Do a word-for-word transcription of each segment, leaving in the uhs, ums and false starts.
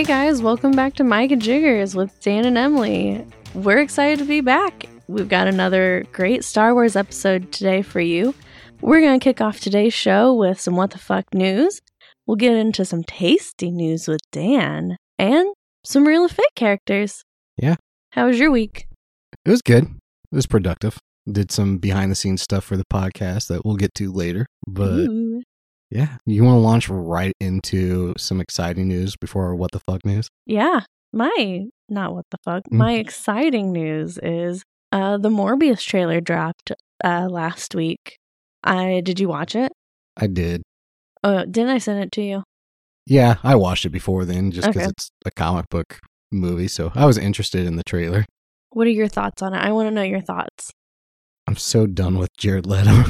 Hey guys, welcome back to Micah Jiggers with Dan and Emily. We're excited to be back. We've got another great Star Wars episode today for you. We're going to kick off today's show with some what the fuck news. We'll get into some tasty news with Dan and some real fit characters. Yeah. How was your week? It was good. It was productive. Did some behind the scenes stuff for the podcast that we'll get to later. But Ooh. yeah, you want to launch right into some exciting news before our what the fuck news? Yeah. My, not what the fuck, mm. my exciting news is uh, the Morbius trailer dropped uh, last week. I Did you watch it? I did. Oh, didn't I send it to you? Yeah, I watched it before then just because okay. it's a comic book movie. So I was interested in the trailer. What are your thoughts on it? I want to know your thoughts. I'm so done with Jared Leto.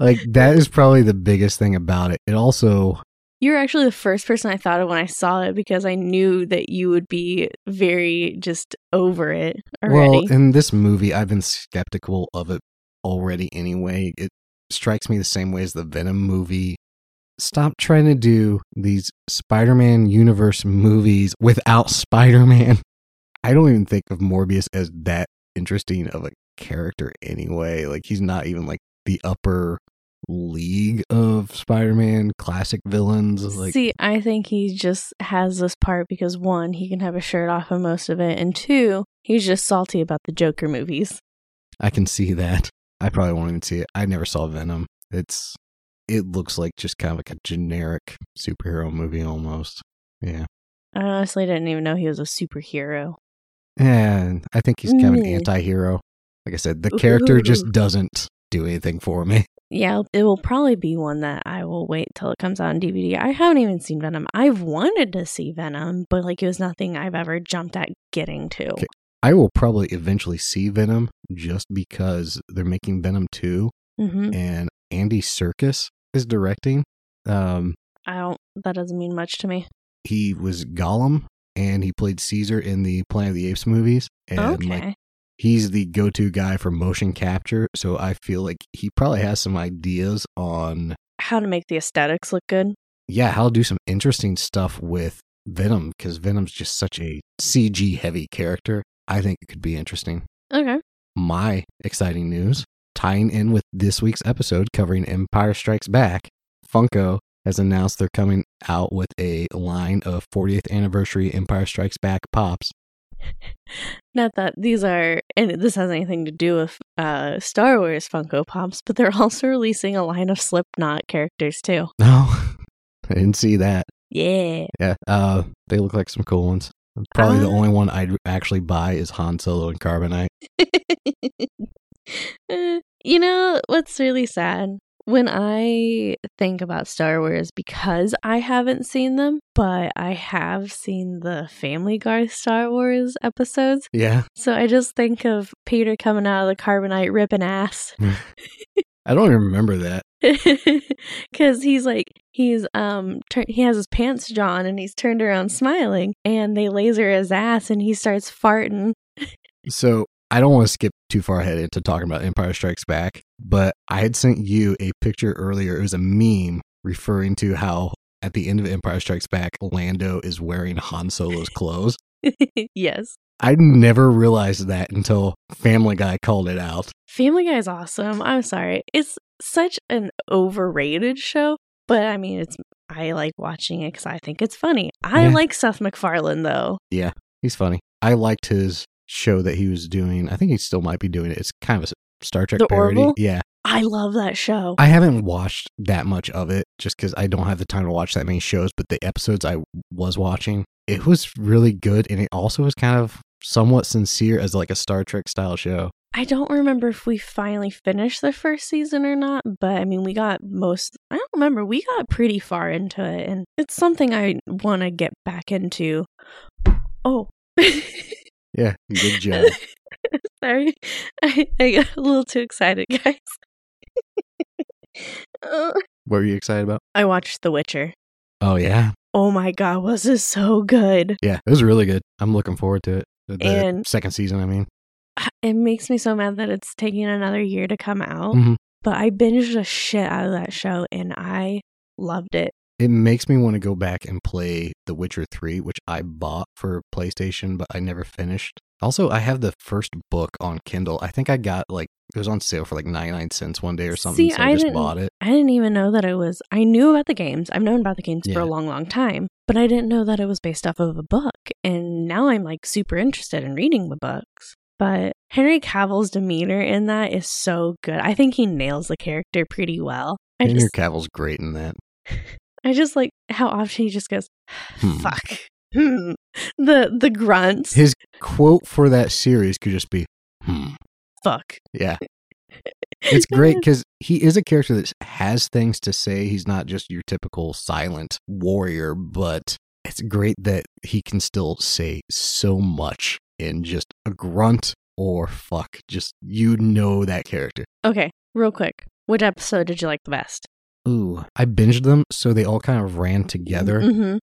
Like, that is probably the biggest thing about it. It also... You were actually the first person I thought of when I saw it because I knew that you would be very just over it already. Well, in this movie, I've been skeptical of it already anyway. It strikes me the same way as the Venom movie. Stop trying to do these Spider-Man universe movies without Spider-Man. I don't even think of Morbius as that interesting of a character anyway. Like, he's not even like the upper league of Spider-Man classic villains. Like, see, I think he just has this part because one, he can have a shirt off of most of it, and two, he's just salty about the Joker movies. I can see that. I probably won't even see it. I never saw Venom. It's it looks like just kind of like a generic superhero movie almost. Yeah. I honestly didn't even know he was a superhero. And I think he's kind of an anti-hero. Like I said, the character Ooh. just doesn't do anything for me. Yeah, it will probably be one that I will wait till it comes out on D V D. I haven't even seen Venom. I've wanted to see Venom, but like it was nothing I've ever jumped at getting to. Okay. I will probably eventually see Venom just because they're making Venom two, mm-hmm. and Andy Serkis is directing. Um, I don't. That doesn't mean much to me. He was Gollum, and he played Caesar in the Planet of the Apes movies, and okay. like. He's the go-to guy for motion capture, so I feel like he probably has some ideas on... how to make the aesthetics look good. Yeah, how to do some interesting stuff with Venom, because Venom's just such a C G-heavy character. I think it could be interesting. Okay. My exciting news, tying in with this week's episode covering Empire Strikes Back, Funko has announced they're coming out with a line of fortieth anniversary Empire Strikes Back pops. Not that these are, and this has anything to do with uh, Star Wars Funko Pops, but they're also releasing a line of Slipknot characters too. No, I didn't see that. Yeah. Yeah, uh, they look like some cool ones. Probably uh, the only one I'd actually buy is Han Solo and Carbonite. You know, what's really sad? When I think about Star Wars, because I haven't seen them, but I have seen the Family Guy Star Wars episodes. Yeah. So I just think of Peter coming out of the Carbonite ripping ass. I don't remember that. Because he's like, he's, um, tur- he has his pants drawn and he's turned around smiling and they laser his ass and he starts farting. So I don't want to skip too far ahead into talking about Empire Strikes Back, but I had sent you a picture earlier. It was a meme referring to how at the end of Empire Strikes Back, Lando is wearing Han Solo's clothes. Yes. I never realized that until Family Guy called it out. Family Guy is awesome. I'm sorry. It's such an overrated show, but I mean, it's I like watching it because I think it's funny. I yeah. like Seth MacFarlane, though. Yeah, he's funny. I liked his show that he was doing. I think he still might be doing it. It's kind of a Star Trek the parody. Orville? Yeah. I love that show. I haven't watched that much of it just because I don't have the time to watch that many shows, but the episodes I was watching, it was really good, and it also was kind of somewhat sincere as like a Star Trek style show. I don't remember if we finally finished the first season or not, but I mean, we got most, I don't remember, we got pretty far into it, and it's something I want to get back into. Oh. Yeah, good job. Sorry, I, I got a little too excited, guys. uh, what were you excited about? I watched The Witcher. Oh, yeah? Oh, my God, was this so good. Yeah, it was really good. I'm looking forward to it. The and second season, I mean. It makes me so mad that it's taking another year to come out, mm-hmm. but I binged the shit out of that show, and I loved it. It makes me want to go back and play The Witcher three, which I bought for PlayStation, but I never finished. Also, I have the first book on Kindle. I think I got, like, it was on sale for like ninety-nine cents one day or something. See, so I, I just bought it. I didn't even know that it was, I knew about the games. I've known about the games yeah. for a long, long time, but I didn't know that it was based off of a book. And now I'm like super interested in reading the books. But Henry Cavill's demeanor in that is so good. I think he nails the character pretty well. I Henry just, Cavill's great in that. I just like how often he just goes, hmm. fuck. Hmm. The the grunts. His quote for that series could just be, hmm. Fuck. Yeah. It's great because he is a character that has things to say. He's not just your typical silent warrior, but it's great that he can still say so much in just a grunt or fuck. Just, you know that character. Okay, real quick. Which episode did you like the best? Ooh, I binged them, so they all kind of ran together. Mm-hmm.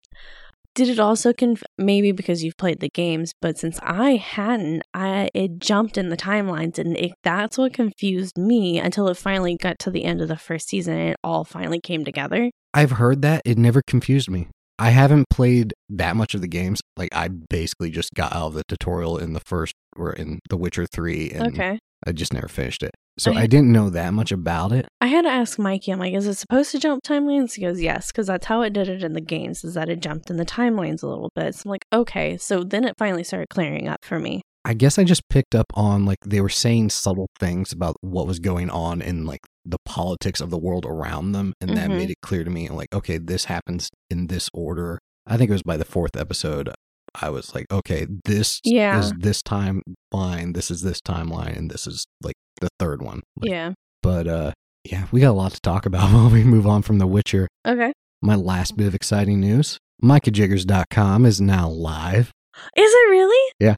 Did it also, conf- maybe because you've played the games, but since I hadn't, I, it jumped in the timelines, and it, that's what confused me until it finally got to the end of the first season and it all finally came together. I've heard that. It never confused me. I haven't played that much of the games. Like, I basically just got out of the tutorial in the first, or in The Witcher three, and okay. I just never finished it. So I, had, I didn't know that much about it. I had to ask Mikey, I'm like, is it supposed to jump timelines? He goes, yes, because that's how it did it in the games, is that it jumped in the timelines a little bit. So I'm like, okay. So then it finally started clearing up for me. I guess I just picked up on, like, they were saying subtle things about what was going on in, like, the politics of the world around them. And mm-hmm. that made it clear to me, I'm like, okay, this happens in this order. I think it was by the fourth episode. I was like, okay, this yeah. is this timeline, this is this timeline, and this is, like, the third one. Like, yeah. But, uh, yeah, we got a lot to talk about while we move on from The Witcher. Okay. My last bit of exciting news, Micah Jiggers dot com is now live. Is it really? Yeah.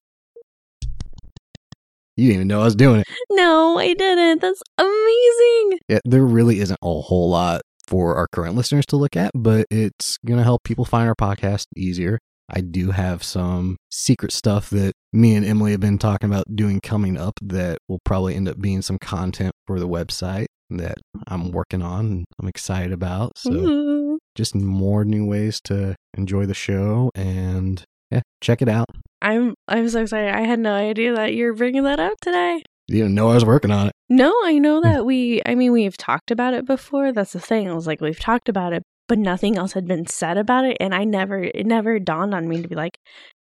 You didn't even know I was doing it. No, I didn't. That's amazing. Yeah, there really isn't a whole lot for our current listeners to look at, but it's going to help people find our podcast easier. I do have some secret stuff that me and Emily have been talking about doing coming up that will probably end up being some content for the website that I'm working on and I'm excited about. So mm-hmm. just more new ways to enjoy the show, and yeah, check it out. I'm I'm so excited. I had no idea that you're bringing that up today. You didn't know I was working on it. No, I know that we, I mean, we've talked about it before. That's the thing. I was like, we've talked about it, but nothing else had been said about it, and I never, it never dawned on me to be like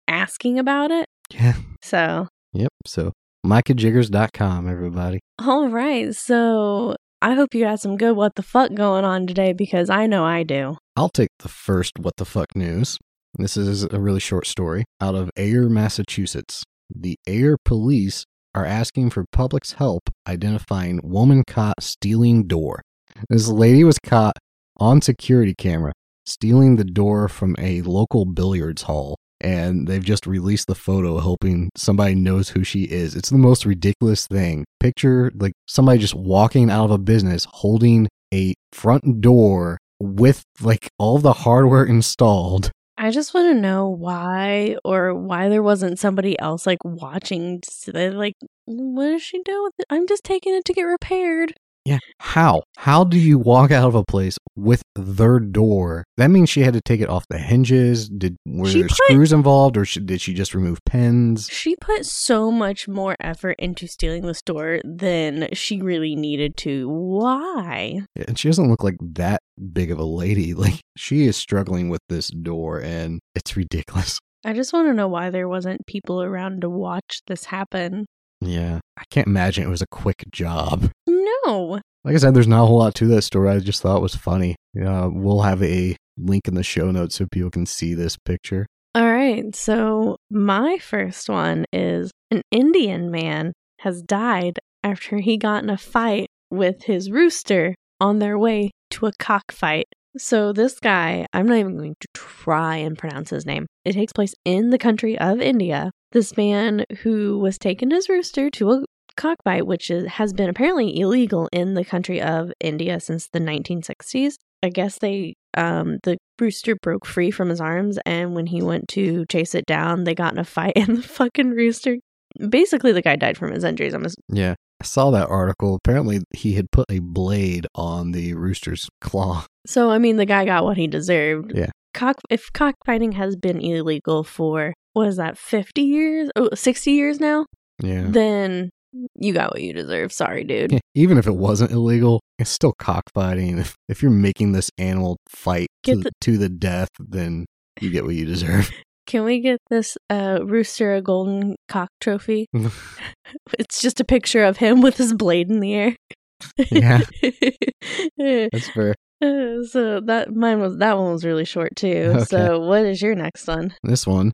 asking about it. Yeah. So. Yep. So, Micah Jiggers dot com, everybody. All right. So, I hope you had some good what the fuck going on today, because I know I do. I'll take the first what the fuck news. This is a really short story out of Ayer, Massachusetts. The Ayer police are asking for public's help identifying woman caught stealing door. This lady was caught on security camera stealing the door from a local billiards hall, and they've just released the photo hoping somebody knows who she is. It's the most ridiculous thing. Picture like somebody just walking out of a business holding a front door with like all the hardware installed. I just want to know why, or why there wasn't somebody else like watching. Like, what is she doing with it? I'm just taking it to get repaired. Yeah. How? How do you walk out of a place with their door? That means she had to take it off the hinges. Did were she there put, screws involved, or she, did she just remove pins? She put so much more effort into stealing this door than she really needed to. Why? Yeah, and she doesn't look like that big of a lady. Like, she is struggling with this door, and it's ridiculous. I just want to know why there wasn't people around to watch this happen. Yeah. I can't imagine it was a quick job. No. Like I said, there's not a whole lot to this story. I just thought it was funny. Uh, we'll have a link in the show notes so people can see this picture. All right. So my first one is an Indian man has died after he got in a fight with his rooster on their way to a cockfight. So this guy, I'm not even going to try and pronounce his name. It takes place in the country of India. This man who was taking his rooster to a cockfight, which is, has been apparently illegal in the country of India since the nineteen sixties. I guess they, um, the rooster broke free from his arms, and when he went to chase it down, they got in a fight, and the fucking rooster, basically the guy died from his injuries. I'm just, yeah. I saw that article. Apparently, he had put a blade on the rooster's claw. So, I mean, the guy got what he deserved. Yeah. Cock- if cockfighting has been illegal for, what is that, fifty years? Oh, sixty years now? Yeah. Then you got what you deserve. Sorry, dude. Yeah, even if it wasn't illegal, it's still cockfighting. If, if you're making this animal fight to the-, to the death, then you get what you deserve. Can we get this uh, rooster a golden cock trophy? It's just a picture of him with his blade in the air. Yeah, that's fair. Uh, so that mine was that one was really short too. Okay. So what is your next one? This one,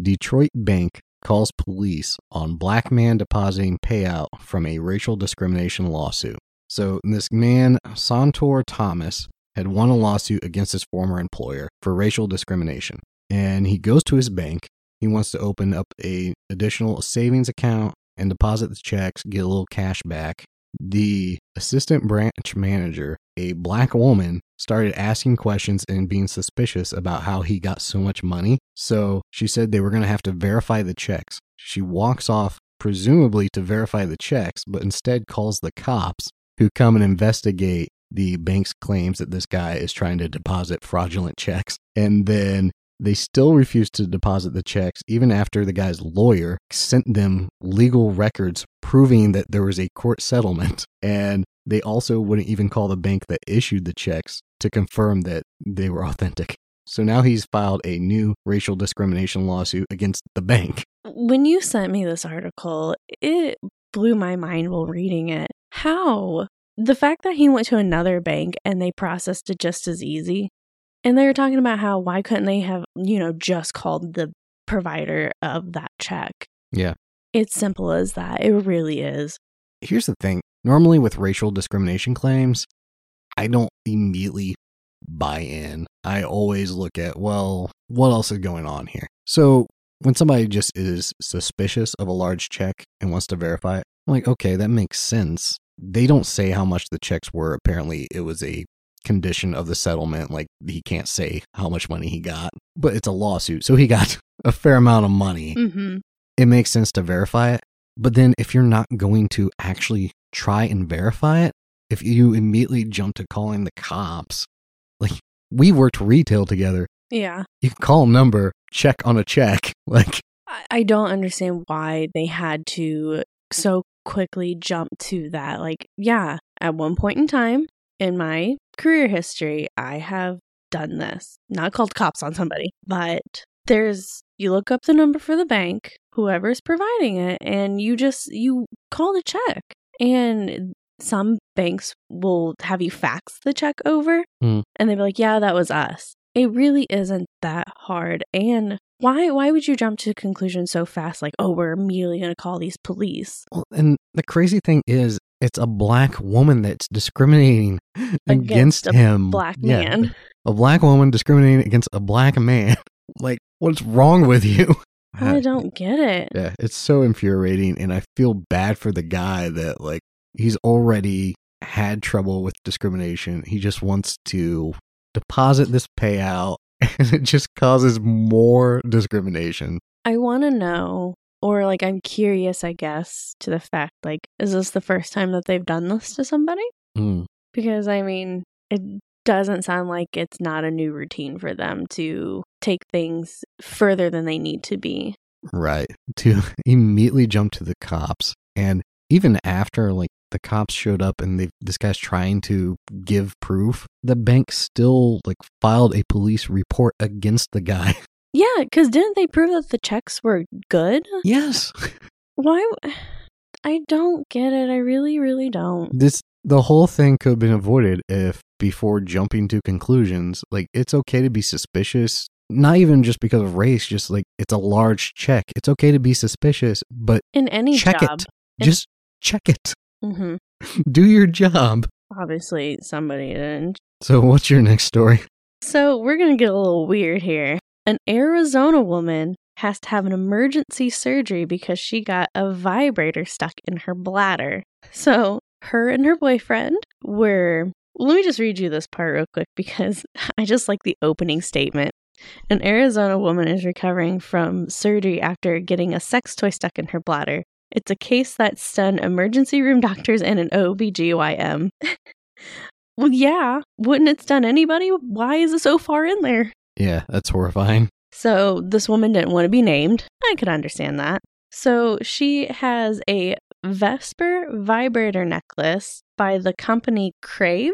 Detroit bank calls police on black man depositing payout from a racial discrimination lawsuit. So this man, Santor Thomas, had won a lawsuit against his former employer for racial discrimination. And he goes to his bank. He wants to open up a additional savings account and deposit the checks, get a little cash back. The assistant branch manager, a black woman, started asking questions and being suspicious about how he got so much money. So she said they were going to have to verify the checks. She walks off, presumably to verify the checks, but instead calls the cops, who come and investigate the bank's claims that this guy is trying to deposit fraudulent checks. And then they still refused to deposit the checks, even after the guy's lawyer sent them legal records proving that there was a court settlement. And they also wouldn't even call the bank that issued the checks to confirm that they were authentic. So now he's filed a new racial discrimination lawsuit against the bank. When you sent me this article, it blew my mind while reading it. How? The fact that he went to another bank and they processed it just as easy. And they were talking about how why couldn't they have, you know, just called the provider of that check? Yeah. It's simple as that. It really is. Here's the thing. Normally with racial discrimination claims, I don't immediately buy in. I always look at, well, what else is going on here? So when somebody just is suspicious of a large check and wants to verify it, I'm like, okay, that makes sense. They don't say how much the checks were. Apparently it was a condition of the settlement, like he can't say how much money he got, but it's a lawsuit, so he got a fair amount of money. Mm-hmm. It makes sense to verify it, but then if you're not going to actually try and verify it, if you immediately jump to calling the cops, like we worked retail together, yeah, you can call a number, check on a check. Like I don't understand why they had to so quickly jump to that. Like, yeah, at one point in time in my career history, I have done this. Not called cops on somebody, but there's, you look up the number for the bank, whoever's providing it, and you just, you call the check. And some banks will have you fax the check over, mm. and they'll be like, yeah, that was us. It really isn't that hard. And why why would you jump to a conclusion so fast? Like, oh, we're immediately going to call these police. Well, and the crazy thing is, it's a black woman that's discriminating against, against a him. Black yeah. man. A black woman discriminating against a black man. Like, what's wrong with you? I don't get it. Yeah, it's so infuriating, and I feel bad for the guy that, like, he's already had trouble with discrimination. He just wants to deposit this payout, and it just causes more discrimination. I want to know. Or, like, I'm curious, I guess, to the fact, like, is this the first time that they've done this to somebody? Mm. Because, I mean, it doesn't sound like it's not a new routine for them to take things further than they need to be. Right. To immediately jump to the cops. And even after, like, the cops showed up and they, this guy's trying to give proof, the bank still, like, filed a police report against the guy. Yeah, because didn't they prove that the checks were good? Yes. Why? I don't get it. I really, really don't. This the whole thing could have been avoided if, before jumping to conclusions, like, it's okay to be suspicious. Not even just because of race, just like, it's a large check. It's okay to be suspicious, but in any check job, it. In- just check it. Mm-hmm. Do your job. Obviously, somebody didn't. So what's your next story? So we're going to get a little weird here. An Arizona woman has to have an emergency surgery because she got a vibrator stuck in her bladder. So her and her boyfriend were... Let me just read you this part real quick because I just like the opening statement. An Arizona woman is recovering from surgery after getting a sex toy stuck in her bladder. It's a case that stunned emergency room doctors and an O B G Y N. Well, yeah. Wouldn't it stun anybody? Why is it so far in there? Yeah, that's horrifying. So this woman didn't want to be named. I could understand that. So she has a Vesper vibrator necklace by the company Crave.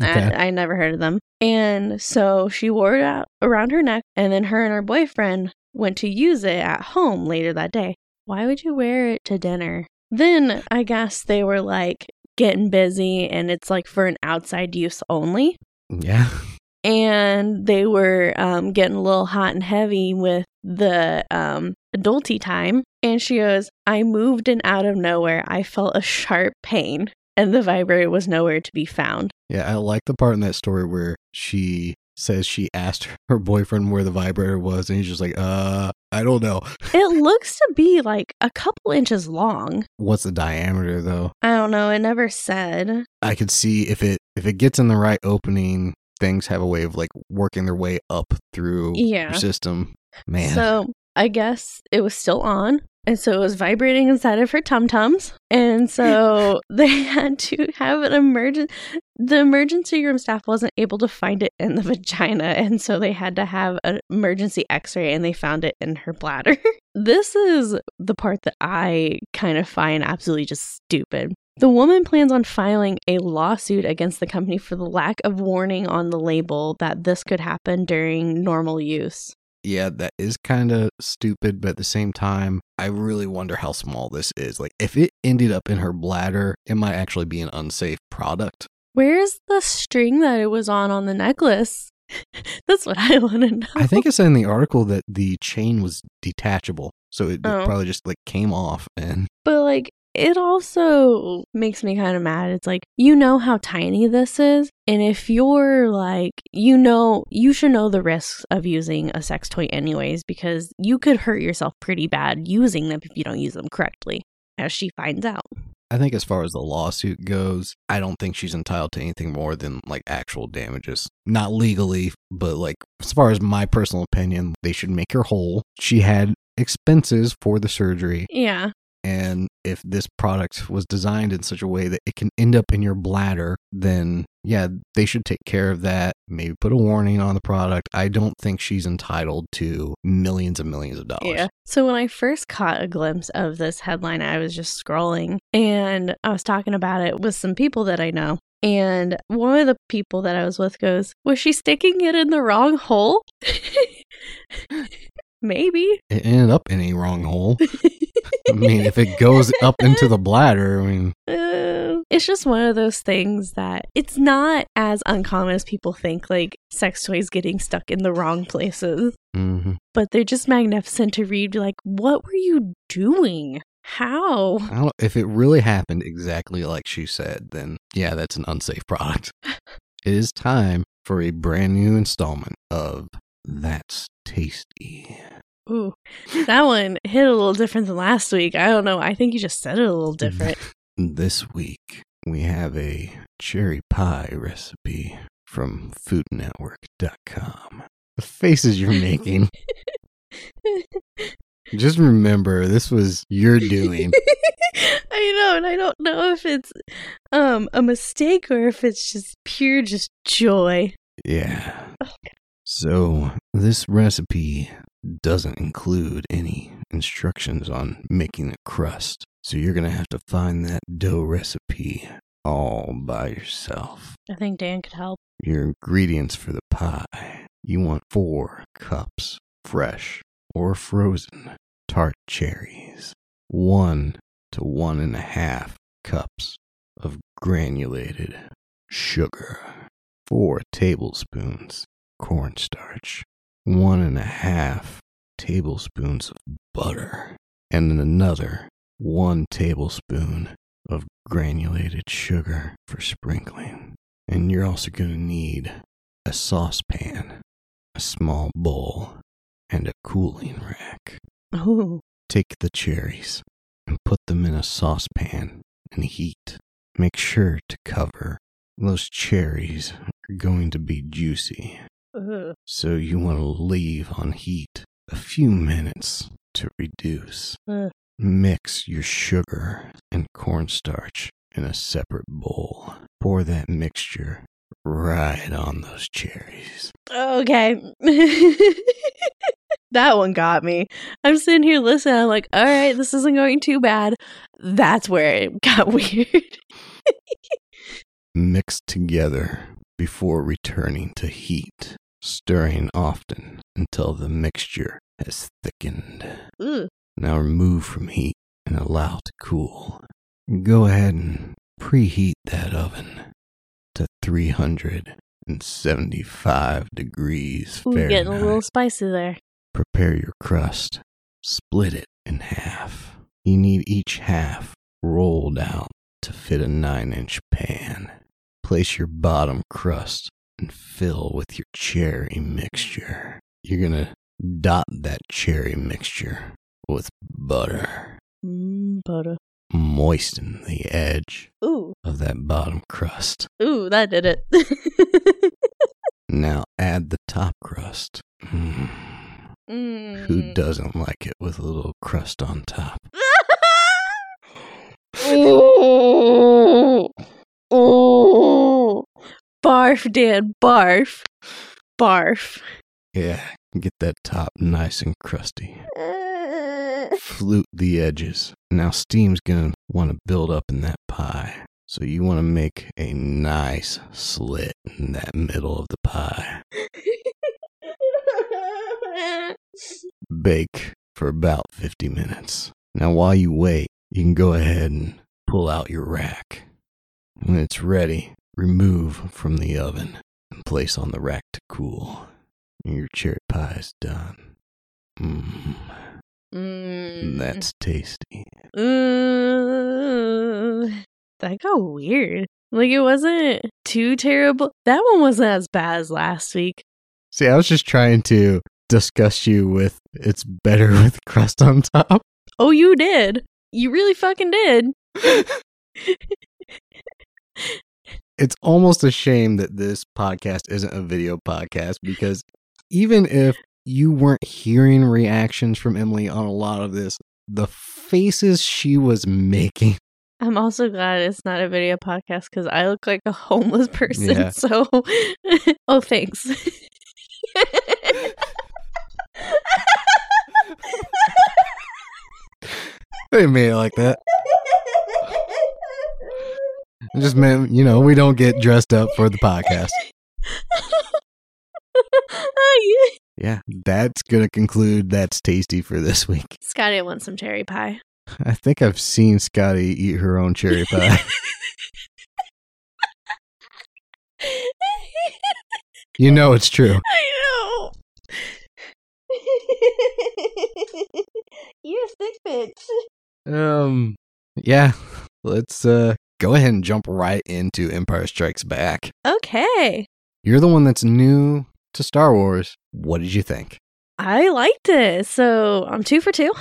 Okay. I, I never heard of them. And so she wore it out around her neck, and then her and her boyfriend went to use it at home later that day. Why would you wear it to dinner? Then I guess they were like getting busy, and it's like for an outside use only. Yeah. And they were um, getting a little hot and heavy with the um, adulty time. And she goes, I moved in out of nowhere. I felt a sharp pain. And the vibrator was nowhere to be found. Yeah, I like the part in that story where she says she asked her boyfriend where the vibrator was, and he's just like, uh, I don't know. It looks to be like a couple inches long. What's the diameter, though? I don't know. It never said. I could see if it if it gets in the right opening, things have a way of like working their way up through yeah. your system. Man. So I guess it was still on. And so it was vibrating inside of her tum-tums. And so they had to have an emergency. The emergency room staff wasn't able to find it in the vagina. And so they had to have an emergency x-ray, and they found it in her bladder. This is the part that I kind of find absolutely just stupid. The woman plans on filing a lawsuit against the company for the lack of warning on the label that this could happen during normal use. Yeah, that is kind of stupid, but at the same time, I really wonder how small this is. Like, if it ended up in her bladder, it might actually be an unsafe product. Where's the string that it was on on the necklace? That's what I want to know. I think it's in the article that the chain was detachable, so it oh. probably just, like, came off. and. But, like, it also makes me kind of mad. It's like, you know how tiny this is. And if you're like, you know, you should know the risks of using a sex toy anyways, because you could hurt yourself pretty bad using them if you don't use them correctly, as she finds out. I think as far as the lawsuit goes, I don't think she's entitled to anything more than like actual damages. Not legally, but like as far as my personal opinion, they should make her whole. She had expenses for the surgery. Yeah. And if this product was designed in such a way that it can end up in your bladder, then yeah, they should take care of that. Maybe put a warning on the product. I don't think she's entitled to millions and millions of dollars. Yeah. So when I first caught a glimpse of this headline, I was just scrolling, and I was talking about it with some people that I know. And one of the people that I was with goes, was she sticking it in the wrong hole? Maybe. It ended up in a wrong hole. I mean, if it goes up into the bladder, I mean... Uh, it's just one of those things that it's not as uncommon as people think, like sex toys getting stuck in the wrong places. Mm-hmm. But they're just magnificent to read. Like, what were you doing? How? I don't, if it really happened exactly like she said, then yeah, that's an unsafe product. It is time for a brand new installment of... That's tasty. Ooh, that one hit a little different than last week. I don't know. I think you just said it a little different. This week, we have a cherry pie recipe from food network dot com. The faces you're making. Just remember, this was your doing. I know, and I don't know if it's um a mistake or if it's just pure just joy. Yeah. Oh, so, this recipe doesn't include any instructions on making a crust. So you're going to have to find that dough recipe all by yourself. I think Dan could help. Your ingredients for the pie. You want four cups fresh or frozen tart cherries. One to one and a half cups of granulated sugar. Four tablespoons cornstarch, one and a half tablespoons of butter, and then another one tablespoon of granulated sugar for sprinkling. And you're also going to need a saucepan, a small bowl, and a cooling rack. Oh. Take the cherries and put them in a saucepan and heat. Make sure to cover. Those cherries are going to be juicy. So you want to leave on heat a few minutes to reduce. Uh. Mix your sugar and cornstarch in a separate bowl. Pour that mixture right on those cherries. Okay. That one got me. I'm sitting here listening. I'm like, all right, this isn't going too bad. That's where it got weird. Mix together before returning to heat, stirring often until the mixture has thickened. Ooh. Now remove from heat and allow to cool. Go ahead and preheat that oven to three hundred seventy-five degrees Ooh, Fahrenheit. Getting a little spicy there. Prepare your crust. Split it in half. You need each half rolled out to fit a nine-inch pan. Place your bottom crust and fill with your cherry mixture. You're going to dot that cherry mixture with butter. Mm, butter. Moisten the edge Ooh. Of that bottom crust. Ooh, that did it. Now add the top crust. Mm. Mm. Who doesn't like it with a little crust on top? Ooh. Ooh. Barf, Dan, barf. Barf. Yeah, get that top nice and crusty. Flute the edges. Now steam's going to want to build up in that pie. So you want to make a nice slit in that middle of the pie. Bake for about fifty minutes. Now while you wait, you can go ahead and pull out your rack. When it's ready, remove from the oven and place on the rack to cool. And your cherry pie is done. Mmm. Mm. That's tasty. Mm, that got weird. Like, it wasn't too terrible. That one wasn't as bad as last week. See, I was just trying to disgust you with it's better with crust on top. Oh, you did. You really fucking did. It's almost a shame that this podcast isn't a video podcast, because even if you weren't hearing reactions from Emily on a lot of this, the faces she was making. I'm also glad it's not a video podcast because I look like a homeless person. Yeah. So, oh, thanks. They made it like that. It just meant, you know, we don't get dressed up for the podcast. Oh, yeah. Yeah, that's going to conclude That's Tasty for this week. Scotty wants some cherry pie. I think I've seen Scotty eat her own cherry pie. You know it's true. I know. You're a sick bitch. Um, yeah, let's uh, go ahead and jump right into Empire Strikes Back. Okay. You're the one that's new to Star Wars. What did you think? I liked it. So I'm two for two.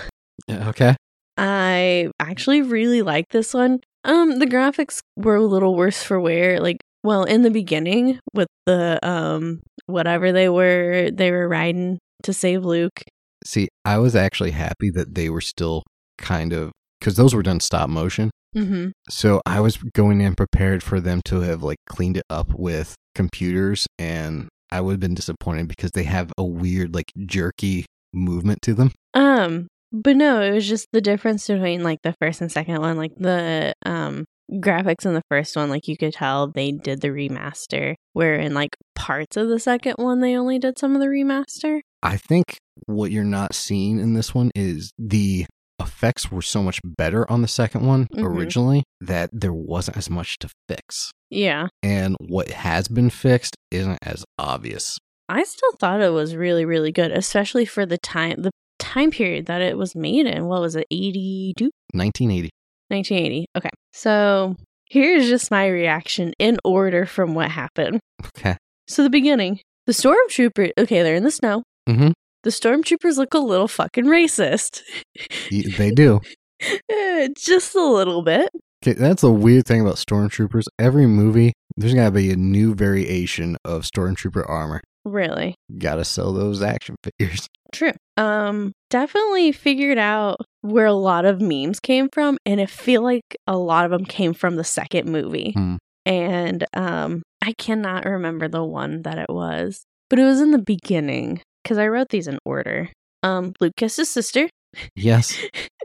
Okay. I actually really liked this one. Um, the graphics were a little worse for wear. Like, well, in the beginning with the um whatever they were, they were riding to save Luke. See, I was actually happy that they were still kind of, because those were done stop motion. Mm-hmm. So I was going in prepared for them to have like cleaned it up with computers, and I would have been disappointed because they have a weird, like, jerky movement to them. Um, but no, it was just the difference between, like, the first and second one. Like, the um graphics in the first one, like, you could tell they did the remaster, where in, like, parts of the second one, they only did some of the remaster. I think what you're not seeing in this one is the effects were so much better on the second one mm-hmm. originally that there wasn't as much to fix. Yeah. And what has been fixed isn't as obvious. I still thought it was really, really good, especially for the time the time period that it was made in. What was it, eighty-two? nineteen eighty. nineteen eighty. Okay. So here's just my reaction in order from what happened. Okay. So the beginning, the stormtrooper, okay, they're in the snow. Mm-hmm. The stormtroopers look a little fucking racist. They do. Just a little bit. Okay, that's a weird thing about stormtroopers. Every movie, there's got to be a new variation of stormtrooper armor. Really? Got to sell those action figures. True. Um, definitely figured out where a lot of memes came from, and I feel like a lot of them came from the second movie. Mm. And um, I cannot remember the one that it was, but it was in the beginning because I wrote these in order. Um, Luke kissed his sister. Yes.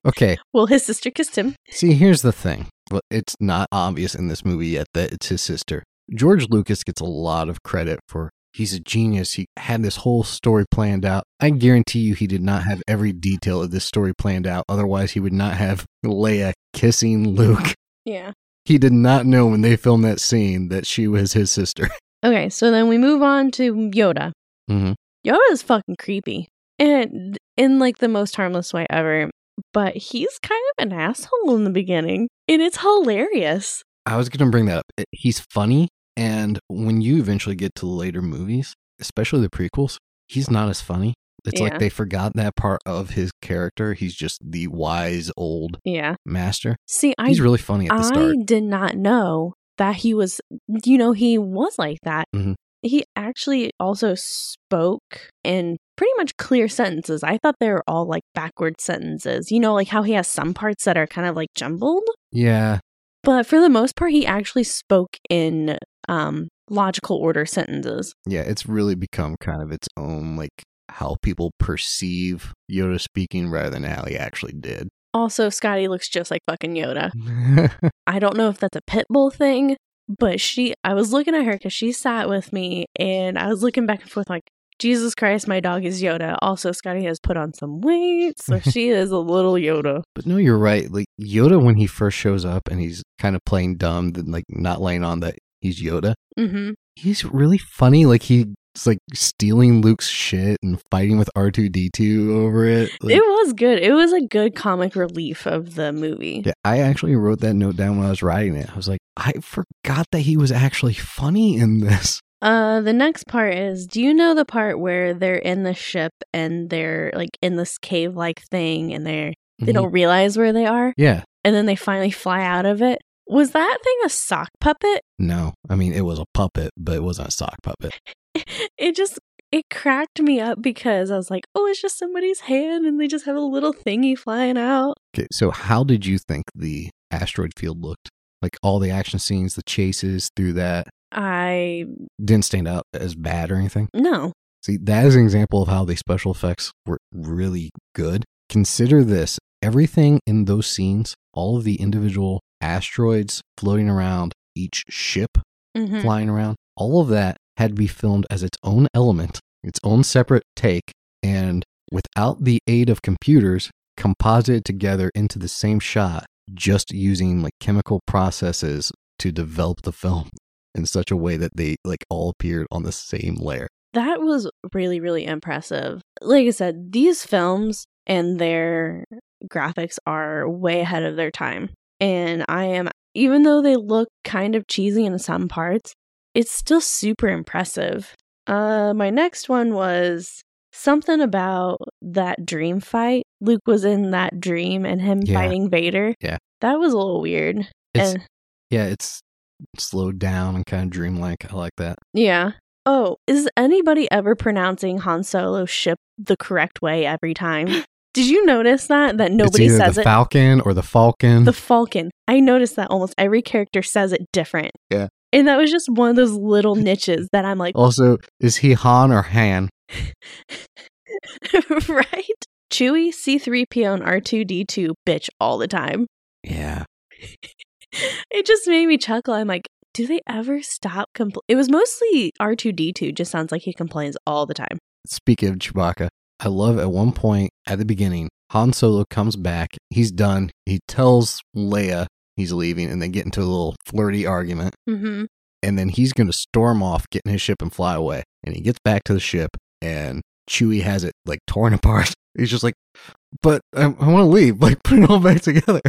Okay. Well, his sister kissed him. See, here's the thing. It's not obvious in this movie yet that it's his sister. George Lucas gets a lot of credit for he's a genius. He had this whole story planned out. I guarantee you he did not have every detail of this story planned out. Otherwise, he would not have Leia kissing Luke. Yeah. He did not know when they filmed that scene that she was his sister. Okay, so then we move on to Yoda. Mm-hmm. Yoda's fucking creepy. And in like the most harmless way ever. But he's kind of an asshole in the beginning. And it's hilarious. I was going to bring that up. It, he's funny. And when you eventually get to the later movies, especially the prequels, he's not as funny. It's yeah. like they forgot that part of his character. He's just the wise old yeah. master. See, I, he's really funny at the I start. I did not know that he was, you know, he was like that. Mm-hmm. He actually also spoke in pretty much clear sentences. I thought they were all like backward sentences. You know, like how he has some parts that are kind of like jumbled. Yeah. But for the most part, he actually spoke in um, logical order sentences. Yeah, it's really become kind of its own, like, how people perceive Yoda speaking rather than how he actually did. Also, Scotty looks just like fucking Yoda. I don't know if that's a pit bull thing, but she, I was looking at her because she sat with me, and I was looking back and forth like, Jesus Christ, my dog is Yoda. Also, Scotty has put on some weight, so she is a little Yoda. But no, you're right. Like, Yoda, when he first shows up and he's kind of playing dumb, like not laying on that he's Yoda, mm-hmm. he's really funny. Like, he's like stealing Luke's shit and fighting with R two D two over it. Like, it was good. It was a good comic relief of the movie. Yeah, I actually wrote that note down when I was writing it. I was like, I forgot that he was actually funny in this. Uh, the next part is, do you know the part where they're in the ship and they're like in this cave-like thing and they're, they mm-hmm. don't realize where they are? Yeah. And then they finally fly out of it. Was that thing a sock puppet? No. I mean, it was a puppet, but it wasn't a sock puppet. It just, it cracked me up because I was like, oh, it's just somebody's hand and they just have a little thingy flying out. Okay, so how did you think the asteroid field looked? Like all the action scenes, the chases through that. I didn't stand out as bad or anything. No. See, that is an example of how the special effects were really good. Consider this. Everything in those scenes, all of the individual asteroids floating around, each ship mm-hmm. flying around, all of that had to be filmed as its own element, its own separate take, and without the aid of computers, composited together into the same shot, just using like chemical processes to develop the film in such a way that they like all appeared on the same layer. That was really, really impressive. Like I said, these films and their graphics are way ahead of their time. And I am, even though they look kind of cheesy in some parts, it's still super impressive. Uh, my next one was something about that dream fight. Luke was in that dream and him yeah. fighting Vader. Yeah. That was a little weird. It's, and, yeah, it's slowed down and kind of dreamlike. I like that. Yeah. Oh, is anybody ever pronouncing Han Solo's ship the correct way every time? Did you notice that? That nobody says it? It's either the Falcon or the Falcon. The Falcon. I noticed that almost every character says it different. Yeah. And that was just one of those little niches that I'm like. Also, is he Han or Han? Right? Chewie, C three P O, and R two D two bitch all the time. Yeah. It just made me chuckle. I'm like, do they ever stop? Compl-? It was mostly R two D two. Just sounds like he complains all the time. Speaking of Chewbacca, I love at one point at the beginning, Han Solo comes back. He's done. He tells Leia he's leaving, and they get into a little flirty argument. Mm-hmm. And then he's going to storm off, get in his ship, and fly away. And he gets back to the ship, and Chewie has it like torn apart. He's just like, but I, I want to leave. Like, put it all back together.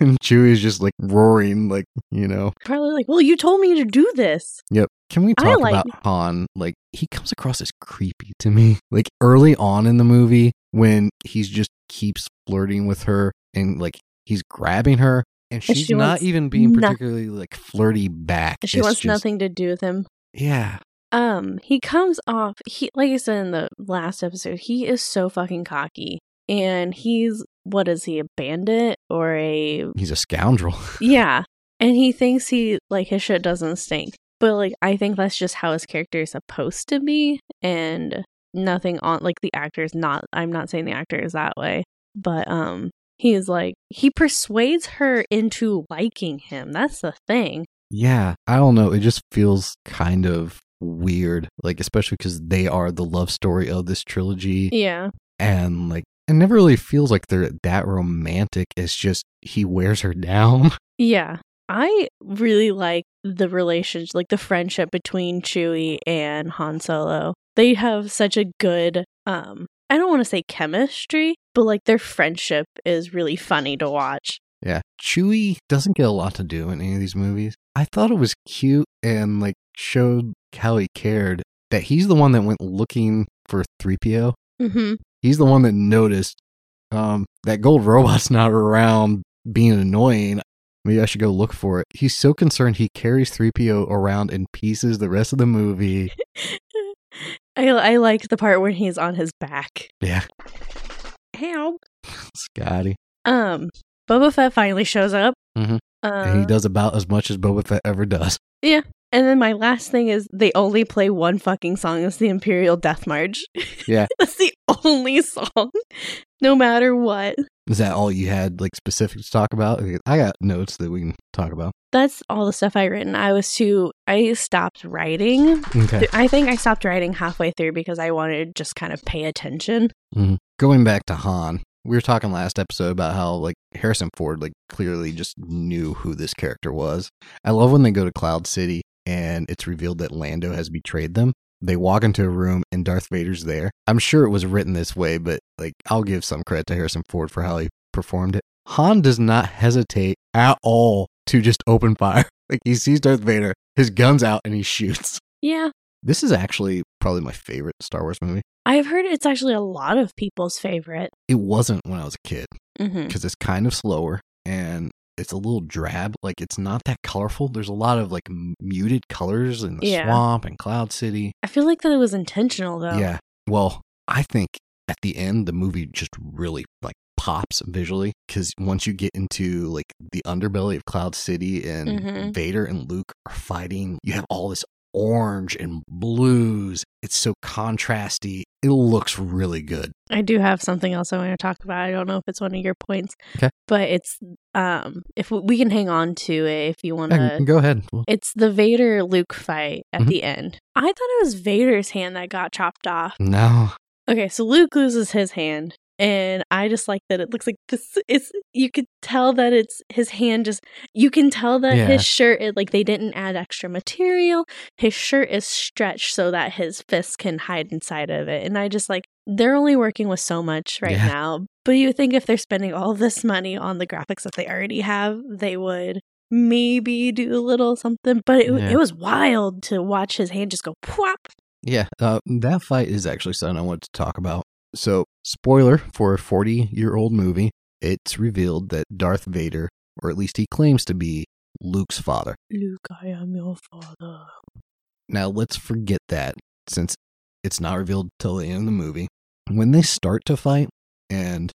And Chewie's just like roaring, like, you know, probably like, well, you told me to do this. Yep. Can we talk like- about Han? Like, he comes across as creepy to me. Like early on in the movie when he's just keeps flirting with her and like he's grabbing her and she's and she not even being no- particularly like flirty back. She it's wants just, nothing to do with him. Yeah. Um, he comes off. He, like I said in the last episode, he is so fucking cocky. and he's, what is he, a bandit or a... He's a scoundrel. Yeah. And he thinks he, like, his shit doesn't stink. But, like, I think that's just how his character is supposed to be. And nothing on, like, the actor's not, I'm not saying the actor is that way. But, um, he's like, he persuades her into liking him. That's the thing. Yeah. I don't know. It just feels kind of weird. Like, especially because they are the love story of this trilogy. Yeah. And, like, it never really feels like they're that romantic. It's just he wears her down. Yeah. I really like the relationship, like the friendship between Chewie and Han Solo. They have such a good, um, I don't want to say chemistry, but like their friendship is really funny to watch. Yeah. Chewie doesn't get a lot to do in any of these movies. I thought it was cute and like showed how he cared that he's the one that went looking for three P O. Mm-hmm. He's the one that noticed um, that gold robot's not around being annoying. Maybe I should go look for it. He's so concerned he carries three P O around in pieces the rest of the movie. I, I liked the part when he's on his back. Yeah. How? Scotty. Um, Boba Fett finally shows up. Mm-hmm. Uh, and he does about as much as Boba Fett ever does. Yeah. And then my last thing is they only play one fucking song. It's the Imperial Death March. Yeah. That's the only song, no matter what. Is that all you had, like, specific to talk about? I got notes that we can talk about. That's all the stuff I written. I was too, I stopped writing. Okay. I think I stopped writing halfway through because I wanted to just kind of pay attention. Mm-hmm. Going back to Han, we were talking last episode about how, like, Harrison Ford, like, clearly just knew who this character was. I love when they go to Cloud City and it's revealed that Lando has betrayed them. They walk into a room and Darth Vader's there. I'm sure it was written this way, but like I'll give some credit to Harrison Ford for how he performed it. Han does not hesitate at all to just open fire. Like he sees Darth Vader, his gun's out, and he shoots. Yeah. This is actually probably my favorite Star Wars movie. I've heard it's actually a lot of people's favorite. It wasn't when I was a kid because mm-hmm. it's kind of slower and it's a little drab. Like it's not that colorful. There's a lot of like muted colors in the yeah. swamp and Cloud City. I feel like that it was intentional though. Yeah. Well, I think at the end the movie just really like pops visually because once you get into like the underbelly of Cloud City and mm-hmm. Vader and Luke are fighting, you have all this orange and blues. It's so contrasty. It looks really good. I do have something else I want to talk about. I don't know if it's one of your points. Okay. But it's um if we can hang on to it if you want to. Go ahead. It's the Vader Luke fight at mm-hmm. the end. I thought it was Vader's hand that got chopped off. No. Okay, so Luke loses his hand and I just like that it looks like this is you could tell that it's his hand just you can tell that yeah. his shirt it, like they didn't add extra material. His shirt is stretched so that his fist can hide inside of it. And I just like they're only working with so much right yeah. now. But you think if they're spending all this money on the graphics that they already have, they would maybe do a little something. But it, yeah. it was wild to watch his hand just go plop. Yeah, uh, that fight is actually something I wanted to talk about. So, spoiler for a forty-year-old movie, it's revealed that Darth Vader, or at least he claims to be, Luke's father. Luke, I am your father. Now, let's forget that, since it's not revealed till the end of the movie. When they start to fight, and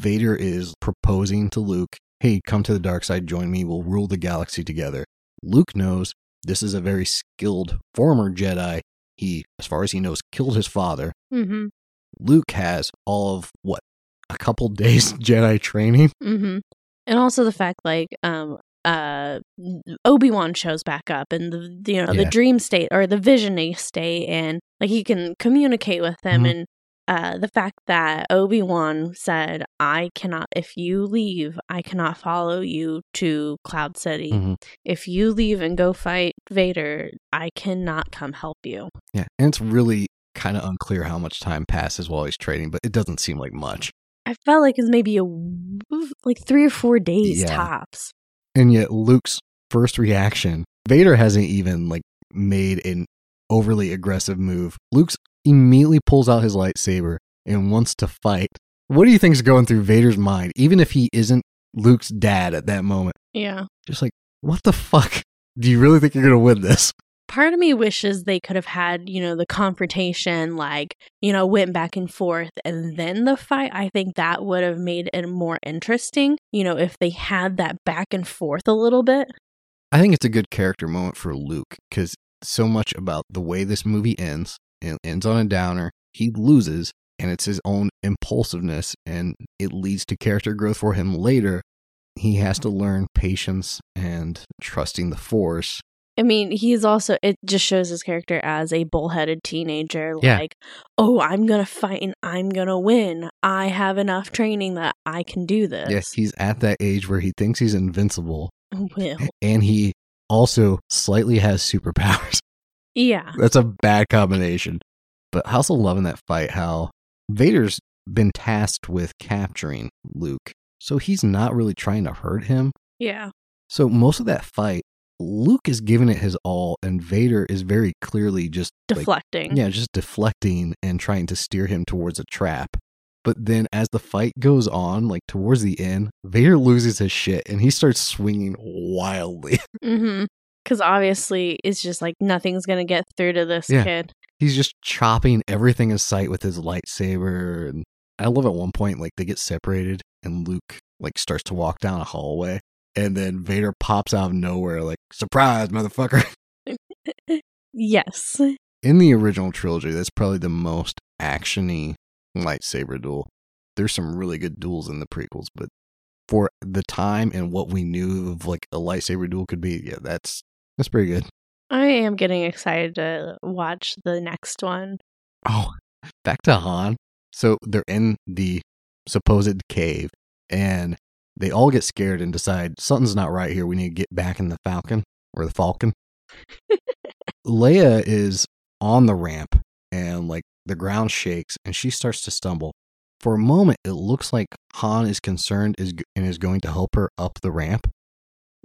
Vader is proposing to Luke, hey, come to the dark side, join me, we'll rule the galaxy together. Luke knows this is a very skilled former Jedi. He, as far as he knows, killed his father. Mm-hmm. Luke has all of, what, a couple days Jedi training? Mm-hmm. And also the fact, like, um, uh, Obi-Wan shows back up and, the you know, yeah. the dream state or the visioning state and, like, he can communicate with them. Mm-hmm. And uh, the fact that Obi-Wan said, I cannot, if you leave, I cannot follow you to Cloud City. Mm-hmm. If you leave and go fight Vader, I cannot come help you. Yeah, and it's really kind of unclear how much time passes while he's training, but it doesn't seem like much. I felt like it's maybe a, like three or four days yeah. tops. And yet Luke's first reaction, Vader hasn't even like made an overly aggressive move. Luke's immediately pulls out his lightsaber and wants to fight. What do you think is going through Vader's mind, even if he isn't Luke's dad at that moment? Yeah. Just like, what the fuck? Do you really think you're going to win this? part of me wishes they could have had, you know, the confrontation, like, you know, went back and forth and then the fight. I think that would have made it more interesting, you know, if they had that back and forth a little bit. I think it's a good character moment for Luke, because so much about the way this movie ends, it ends on a downer, he loses, and it's his own impulsiveness, and it leads to character growth for him later. He has to learn patience and trusting the Force. I mean, he's also, it just shows his character as a bullheaded teenager. Yeah. Like, oh, I'm going to fight and I'm going to win. I have enough training that I can do this. Yes, he's at that age where he thinks he's invincible. Well. And he also slightly has superpowers. Yeah. That's a bad combination. But I also loving that fight, how Vader's been tasked with capturing Luke. So he's not really trying to hurt him. Yeah. So most of that fight, Luke is giving it his all, and Vader is very clearly just deflecting. Like, yeah, just deflecting and trying to steer him towards a trap. But then as the fight goes on, like towards the end, Vader loses his shit and he starts swinging wildly. Mm-hmm. Because obviously it's just like nothing's going to get through to this yeah. kid. He's just chopping everything in sight with his lightsaber. And I love at one point, like, they get separated and Luke, like, starts to walk down a hallway, and then Vader pops out of nowhere, like, surprise, motherfucker. Yes. In the original trilogy, that's probably the most action-y lightsaber duel. There's some really good duels in the prequels, but for the time and what we knew of, like, a lightsaber duel could be, yeah, that's that's pretty good. I am getting excited to watch the next one. Oh, back to Han. So they're in the supposed cave, and they all get scared and decide something's not right here. We need to get back in the Falcon or the Falcon. Leia is on the ramp, and like the ground shakes, and she starts to stumble. For a moment, it looks like Han is concerned is and is going to help her up the ramp.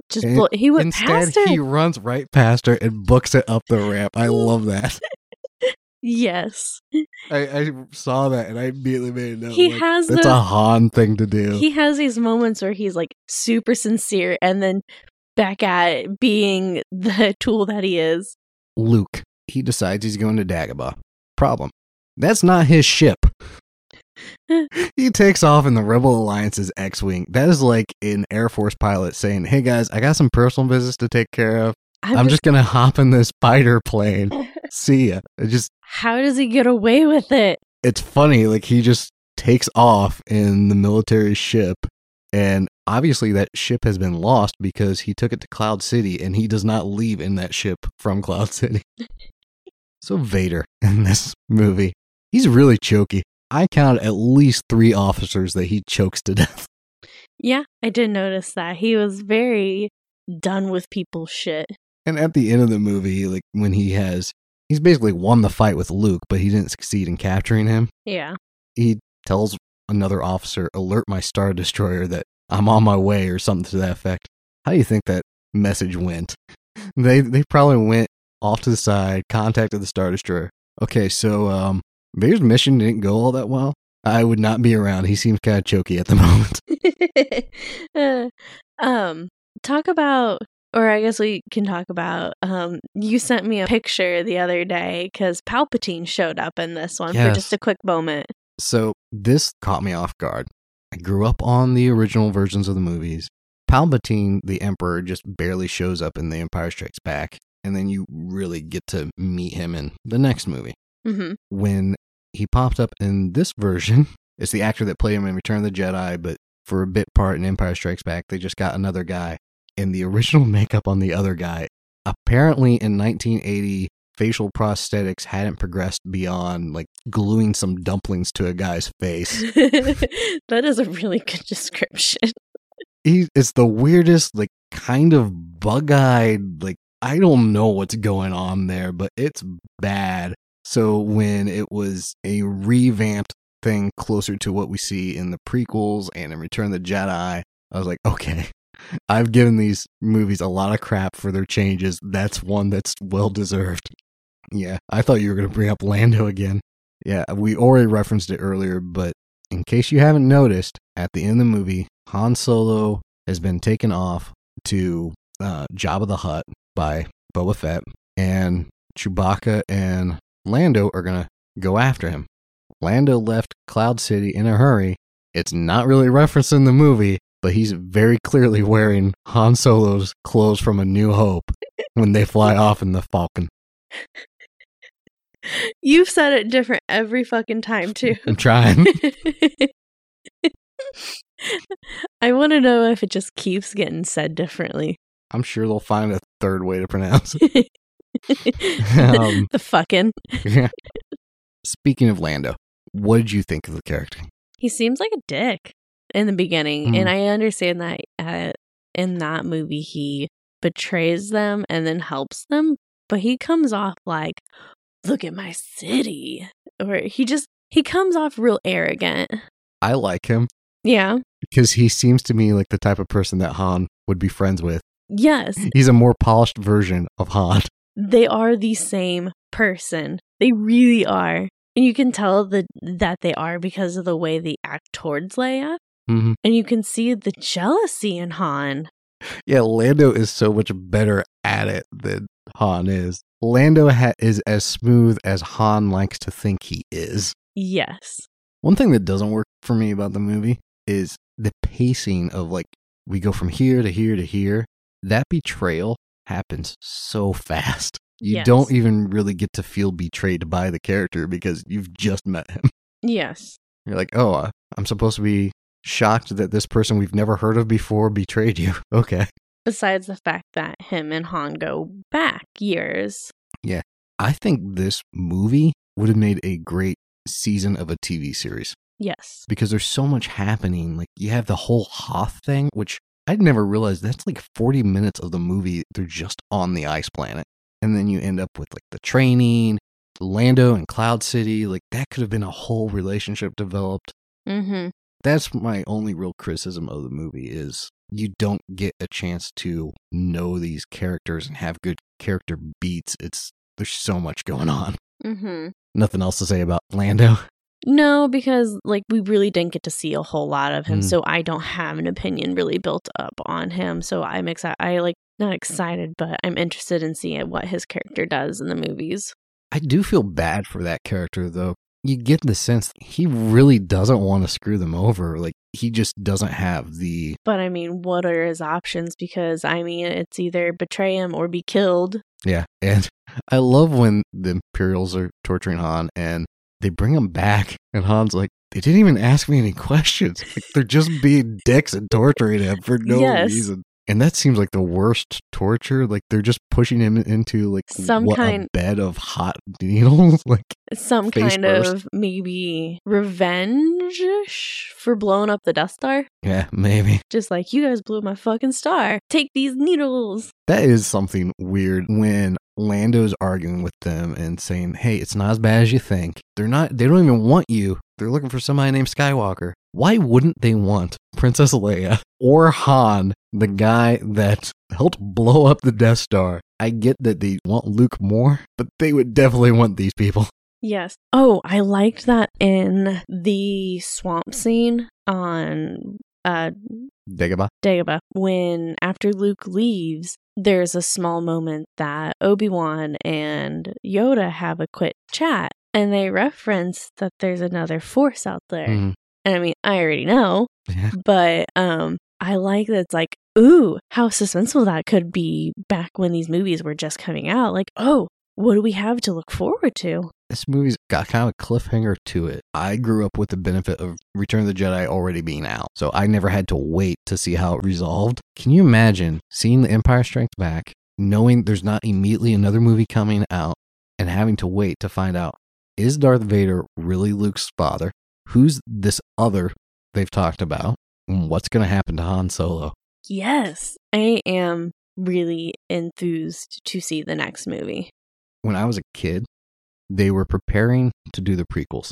Just blo- he went instead, past her. He runs right past her and books it up the ramp. I love that. Yes. I, I saw that and I immediately made a note. He like, has that's those, a Han thing to do. He has these moments where he's like super sincere and then back at it, being the tool that he is. Luke, he decides he's going to Dagobah. Problem. That's not his ship. He takes off in the Rebel Alliance's X-Wing. That is like an Air Force pilot saying, hey guys, I got some personal business to take care of. I'm, I'm just, just going to hop in this fighter plane. See ya. It just, how does he get away with it? It's funny. Like, he just takes off in the military ship. And obviously that ship has been lost because he took it to Cloud City, and he does not leave in that ship from Cloud City. So Vader in this movie, he's really choky. I counted at least three officers that he chokes to death. Yeah, I did notice that. He was very done with people's shit. And at the end of the movie, like when he has, he's basically won the fight with Luke, but he didn't succeed in capturing him. Yeah. He tells another officer, alert my Star Destroyer that I'm on my way or something to that effect. How do you think that message went? They they probably went off to the side, contacted the Star Destroyer. Okay, so um, Vader's mission didn't go all that well. I would not be around. He seems kind of choky at the moment. uh, um, talk about... Or I guess we can talk about, um, you sent me a picture the other day because Palpatine showed up in this one yes. for just a quick moment. So this caught me off guard. I grew up on the original versions of the movies. Palpatine, the Emperor, just barely shows up in The Empire Strikes Back. And then you really get to meet him in the next movie. Mm-hmm. When he popped up in this version, it's the actor that played him in Return of the Jedi, but for a bit part in Empire Strikes Back, they just got another guy. And the original makeup on the other guy, apparently in nineteen eighty, facial prosthetics hadn't progressed beyond, like, gluing some dumplings to a guy's face. That is a really good description. He, it's the weirdest, like, kind of bug-eyed, like, I don't know what's going on there, but it's bad. So when it was a revamped thing closer to what we see in the prequels and in Return of the Jedi, I was like, okay. I've given these movies a lot of crap for their changes. That's one that's well-deserved. Yeah, I thought you were going to bring up Lando again. Yeah, we already referenced it earlier, but in case you haven't noticed, at the end of the movie, Han Solo has been taken off to uh, Jabba the Hutt by Boba Fett. and Chewbacca and Lando are going to go after him. Lando left Cloud City in a hurry. It's not really referencing the movie, but he's very clearly wearing Han Solo's clothes from A New Hope when they fly off in the Falcon. You've said it different every fucking time, too. I'm trying. I want to know if it just keeps getting said differently. I'm sure they'll find a third way to pronounce it. um, the fucking. Yeah. Speaking of Lando, what did you think of the character? He seems like a dick in the beginning, mm. and I understand that uh, in that movie he betrays them and then helps them, but he comes off like, look at my city. Or he just, he comes off real arrogant. I like him. Yeah. Because he seems to me like the type of person that Han would be friends with. Yes. He's a more polished version of Han. They are the same person. They really are. And you can tell the, that they are because of the way they act towards Leia. Mm-hmm. And you can see the jealousy in Han. Yeah, Lando is so much better at it than Han is. Lando ha- is as smooth as Han likes to think he is. Yes. One thing that doesn't work for me about the movie is the pacing of, like, we go from here to here to here. That betrayal happens so fast. You yes. don't even really get to feel betrayed by the character because you've just met him. Yes. You're like, oh, I'm supposed to be shocked that this person we've never heard of before betrayed you. Okay. Besides the fact that him and Han go back years. Yeah. I think this movie would have made a great season of a T V series. Yes. Because there's so much happening. Like, you have the whole Hoth thing, which I'd never realized that's like forty minutes of the movie. They're just on the ice planet. And then you end up with like the training, Lando and Cloud City. Like, that could have been a whole relationship developed. Mm-hmm. That's my only real criticism of the movie is you don't get a chance to know these characters and have good character beats. It's there's so much going on. Mm-hmm. Nothing else to say about Lando? No, because like we really didn't get to see a whole lot of him, mm. so I don't have an opinion really built up on him. So I'm excited. I like not excited, but I'm interested in seeing what his character does in the movies. I do feel bad for that character, though. You get the sense he really doesn't want to screw them over. Like, he just doesn't have the... But, I mean, what are his options? Because, I mean, it's either betray him or be killed. Yeah, and I love when the Imperials are torturing Han, and they bring him back, and Han's like, they didn't even ask me any questions. Like, they're just being dicks and torturing him for no yes. reason. And that seems like the worst torture. Like, they're just pushing him into, like, some what, kind, a bed of hot needles? Like, some kind burst. Of, maybe, revenge-ish for blowing up the Death Star? Yeah, maybe. Just like, you guys blew my fucking star. Take these needles. That is something weird when Lando's arguing with them and saying, hey, it's not as bad as you think. They're not, they don't even want you. They're looking for somebody named Skywalker. Why wouldn't they want Princess Leia or Han, the guy that helped blow up the Death Star? I get that they want Luke more, but they would definitely want these people. Yes. Oh, I liked that in the swamp scene on uh, Dagobah. Dagobah. When after Luke leaves, there's a small moment that Obi-Wan and Yoda have a quick chat, and they reference that there's another force out there. Mm. And I mean, I already know, yeah. but um, I like that it's like, ooh, how suspenseful that could be back when these movies were just coming out. Like, oh, what do we have to look forward to? This movie's got kind of a cliffhanger to it. I grew up with the benefit of Return of the Jedi already being out, so I never had to wait to see how it resolved. Can you imagine seeing The Empire Strikes Back, knowing there's not immediately another movie coming out, and having to wait to find out, is Darth Vader really Luke's father? Who's this other they've talked about? And what's going to happen to Han Solo? Yes, I am really enthused to see the next movie. When I was a kid, they were preparing to do the prequels.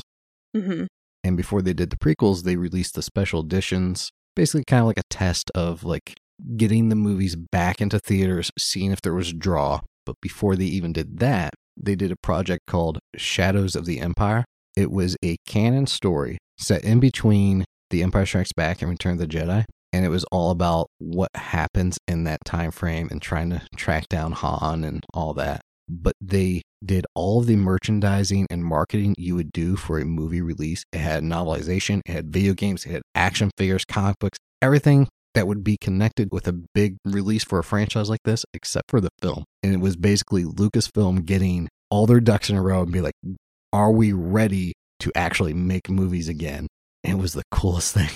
Mm-hmm. And before they did the prequels, they released the special editions, basically kind of like a test of like getting the movies back into theaters, seeing if there was a draw. But before they even did that, they did a project called Shadows of the Empire. It was a canon story set in between The Empire Strikes Back and Return of the Jedi, and it was all about what happens in that time frame and trying to track down Han and all that. but they did all of the merchandising and marketing you would do for a movie release. It had novelization, it had video games, it had action figures, comic books, everything that would be connected with a big release for a franchise like this, except for the film. And it was basically Lucasfilm getting all their ducks in a row and be like, are we ready to actually make movies again? And it was the coolest thing.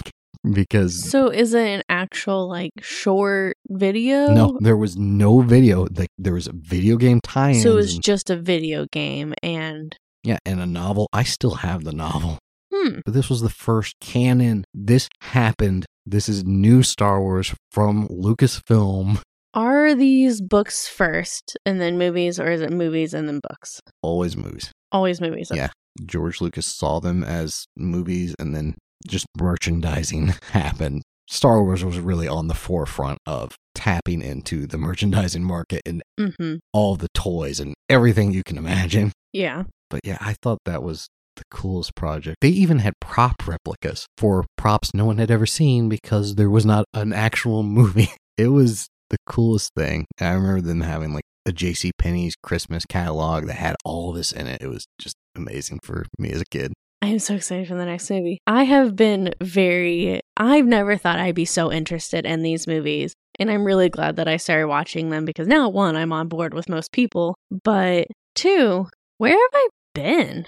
Because so is it an actual like short video? No, there was no video. Like there was a video game tie-in. So it was and, just a video game and yeah, and a novel. I still have the novel. Hmm. But this was the first canon. This happened. This is new Star Wars from Lucasfilm. Are these books first and then movies, or is it movies and then books? Always movies. Always movies. Okay. Yeah, George Lucas saw them as movies, and then just merchandising happened. Star Wars was really on the forefront of tapping into the merchandising market and mm-hmm. all the toys and everything you can imagine. Yeah. But yeah, I thought that was the coolest project. They even had prop replicas for props no one had ever seen because there was not an actual movie. It was the coolest thing. I remember them having like a JCPenney's Christmas catalog that had all this in it. It was just amazing for me as a kid. I am so excited for the next movie. I have been very, I've never thought I'd be so interested in these movies. And I'm really glad that I started watching them because now, one, I'm on board with most people. But two, where have I been?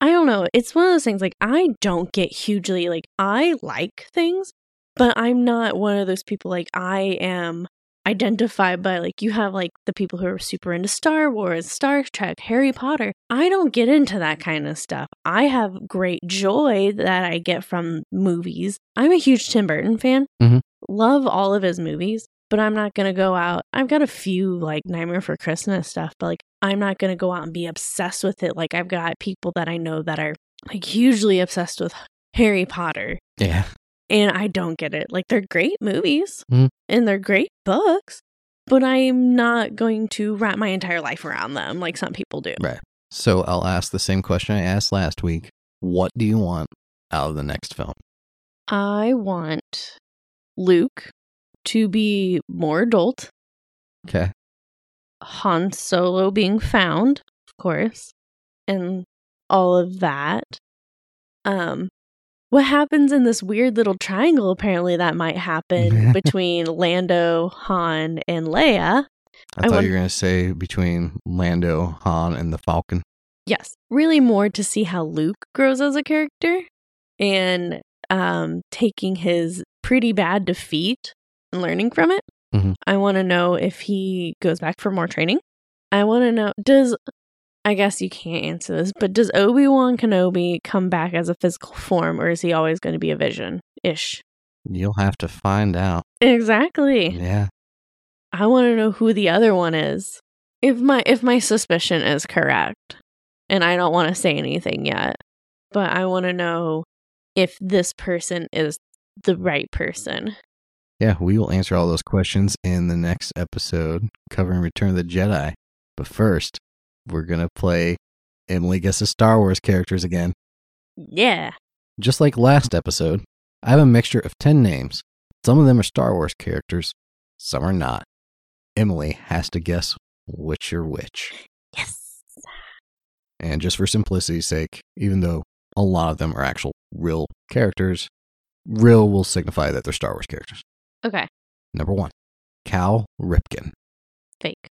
I don't know. It's one of those things, like, I don't get hugely, like, I like things, but I'm not one of those people, like, I am identified by, like, you have, like, the people who are super into Star Wars, Star Trek, Harry Potter. I don't get into that kind of stuff. I have great joy that I get from movies. I'm a huge Tim Burton fan. Mm-hmm. Love all of his movies, but I'm not going to go out. I've got a few, like, Nightmare Before Christmas stuff, but, like, I'm not going to go out and be obsessed with it. Like, I've got people that I know that are, like, hugely obsessed with Harry Potter. Yeah. And I don't get it. Like, they're great movies mm. and they're great books, but I'm not going to wrap my entire life around them like some people do. Right. So I'll ask the same question I asked last week. What do you want out of the next film? I want Luke to be more adult. Okay. Han Solo being found, of course, and all of that. Um. What happens in this weird little triangle, apparently, that might happen between Lando, Han, and Leia. I, I thought wonder- you were going to say between Lando, Han, and the Falcon. Yes. Really more to see how Luke grows as a character and um, taking his pretty bad defeat and learning from it. Mm-hmm. I want to know if he goes back for more training. I want to know, does... I guess you can't answer this, but does Obi-Wan Kenobi come back as a physical form, or is he always going to be a vision-ish? You'll have to find out. Exactly. Yeah. I want to know who the other one is. If my if my suspicion is correct, and I don't want to say anything yet, but I want to know if this person is the right person. Yeah, we will answer all those questions in the next episode covering Return of the Jedi. But first, we're going to play Emily Guesses Star Wars characters again. Yeah. Just like last episode, I have a mixture of ten names. Some of them are Star Wars characters. Some are not. Emily has to guess which are which. Yes. And just for simplicity's sake, even though a lot of them are actual real characters, real will signify that they're Star Wars characters. Okay. Number one, Cal Ripken. Fake.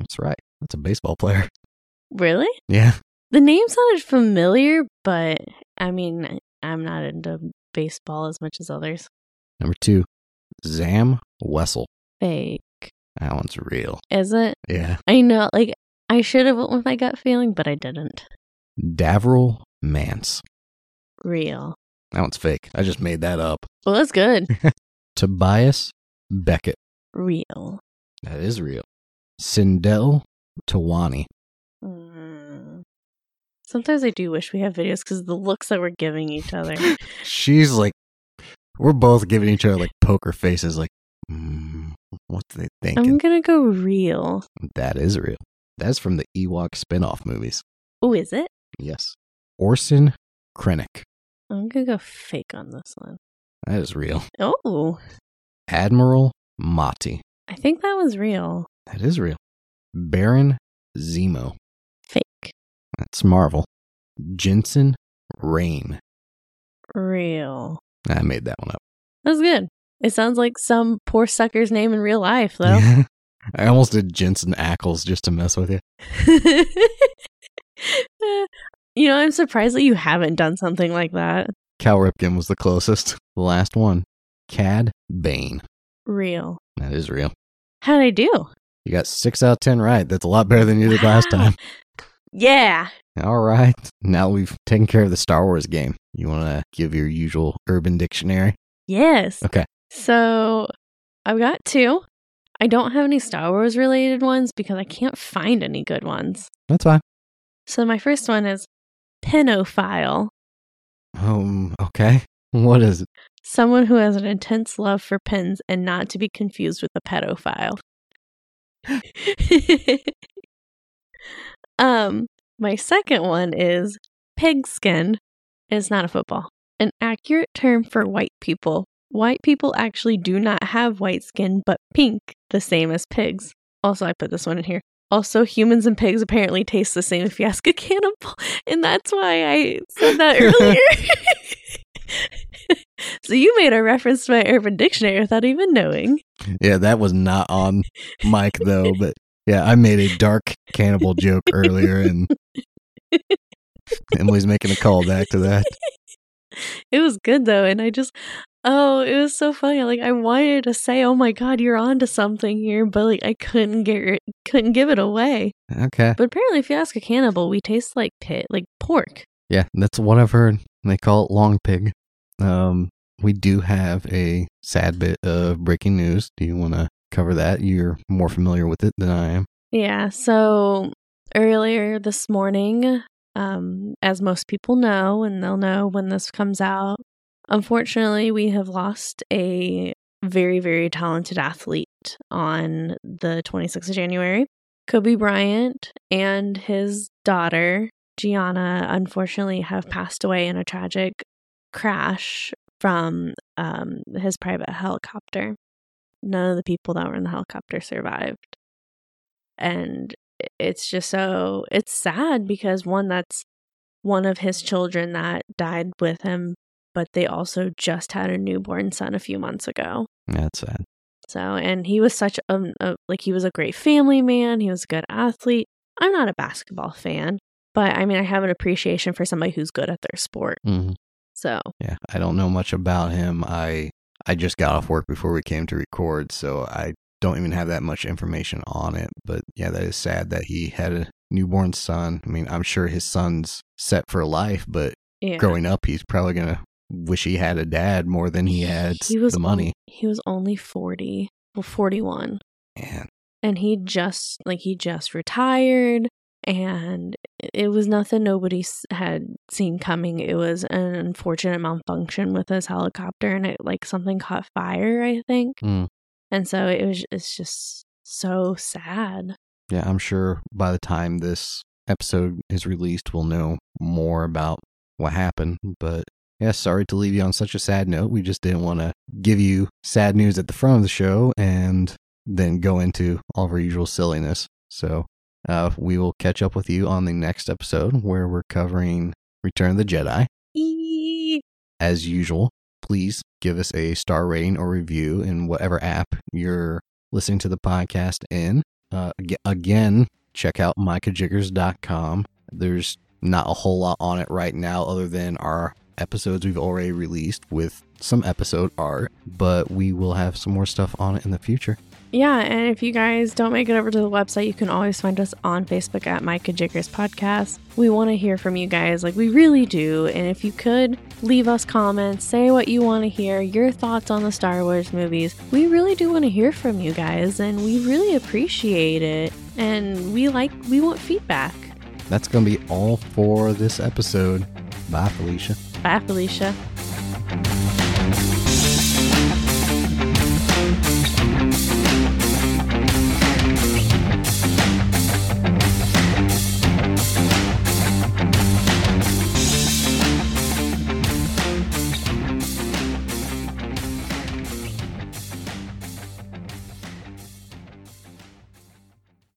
That's right. That's a baseball player. Really? Yeah. The name sounded familiar, but I mean, I'm not into baseball as much as others. Number two, Zam Wessel. Fake. That one's real. Is it? Yeah. I know. Like, I should have went with my gut feeling, but I didn't. Davril Mance. Real. That one's fake. I just made that up. Well, that's good. Tobias Beckett. Real. That is real. Sindel Tawani. Mm. Sometimes I do wish we had videos because of the looks that we're giving each other. She's like, we're both giving each other like poker faces, like, mm, what do they think? I'm gonna go real. That is real. That's from the Ewok spinoff movies. Oh, is it? Yes. Orson Krennic. I'm gonna go fake on this one. That is real. Oh. Admiral Motti. I think that was real. That is real. Baron Zemo. Fake. That's Marvel. Jensen Rain. Real. I made that one up. That was good. It sounds like some poor sucker's name in real life, though. I almost did Jensen Ackles just to mess with you. You know, I'm surprised that you haven't done something like that. Cal Ripken was the closest. The last one. Cad Bane. Real. That is real. How'd I do? You got six out of ten right. That's a lot better than you did wow. last time. Yeah. All right. Now we've taken care of the Star Wars game. You want to give your usual Urban Dictionary? Yes. Okay. So I've got two. I don't have any Star Wars related ones because I can't find any good ones. That's fine. So my first one is penophile. Um, okay. What is it? Someone who has an intense love for pens and not to be confused with a pedophile. um, my second one is pigskin. It's not a football. An accurate term for white people. White people actually do not have white skin, but pink, the same as pigs. Also, I put this one in here. Also, humans and pigs apparently taste the same if you ask a cannibal, and that's why I said that earlier. So you made a reference to my Urban Dictionary without even knowing. Yeah, that was not on mic, though, but yeah, I made a dark cannibal joke earlier, and Emily's making a call back to that. It was good, though, and I just... Oh, it was so funny. Like, I wanted to say, oh my God, you're onto something here, but like I couldn't get it, couldn't give it away. Okay. But apparently if you ask a cannibal, we taste like pit, like pork. Yeah, that's what I've heard. They call it long pig. Um, we do have a sad bit of breaking news. Do you want to cover that? You're more familiar with it than I am. Yeah, so earlier this morning, um, as most people know, and they'll know when this comes out, unfortunately, we have lost a very, very talented athlete on the twenty-sixth of January. Kobe Bryant and his daughter, Gianna, unfortunately have passed away in a tragic crash from um, his private helicopter. None of the people that were in the helicopter survived. And it's just so, it's sad because one, that's one of his children that died with him. But they also just had a newborn son a few months ago. That's sad. So, and he was such a, a, like, he was a great family man. He was a good athlete. I'm not a basketball fan, but I mean, I have an appreciation for somebody who's good at their sport. Mm-hmm. So. Yeah, I don't know much about him. I, I just got off work before we came to record, so I don't even have that much information on it. But yeah, that is sad that he had a newborn son. I mean, I'm sure his son's set for life, but yeah. Growing up, he's probably going to wish he had a dad more than he had he was the money. Only, he was only forty. Well, forty-one. Man. And he just, like, he just retired, and it was nothing nobody had seen coming. It was an unfortunate malfunction with his helicopter, and it, like, something caught fire, I think. Mm. And so it was, it's just so sad. Yeah, I'm sure by the time this episode is released, we'll know more about what happened, but... Yeah, sorry to leave you on such a sad note. We just didn't want to give you sad news at the front of the show and then go into all of our usual silliness. So uh, we will catch up with you on the next episode where we're covering Return of the Jedi. Eee. As usual, please give us a star rating or review in whatever app you're listening to the podcast in. Uh, again, check out Micah Jiggers dot com. There's not a whole lot on it right now other than our episodes we've already released with some episode art, but we will have some more stuff on it in the future. Yeah, and if you guys don't make it over to the website, you can always find us on Facebook at Micah Jiggers Podcast. We want to hear from you guys, like we really do. And if you could leave us comments, say what you want to hear, your thoughts on the Star Wars movies. We really do want to hear from you guys, and we really appreciate it. And we like, we want feedback. That's going to be all for this episode. Bye, Felicia. Bye, Felicia.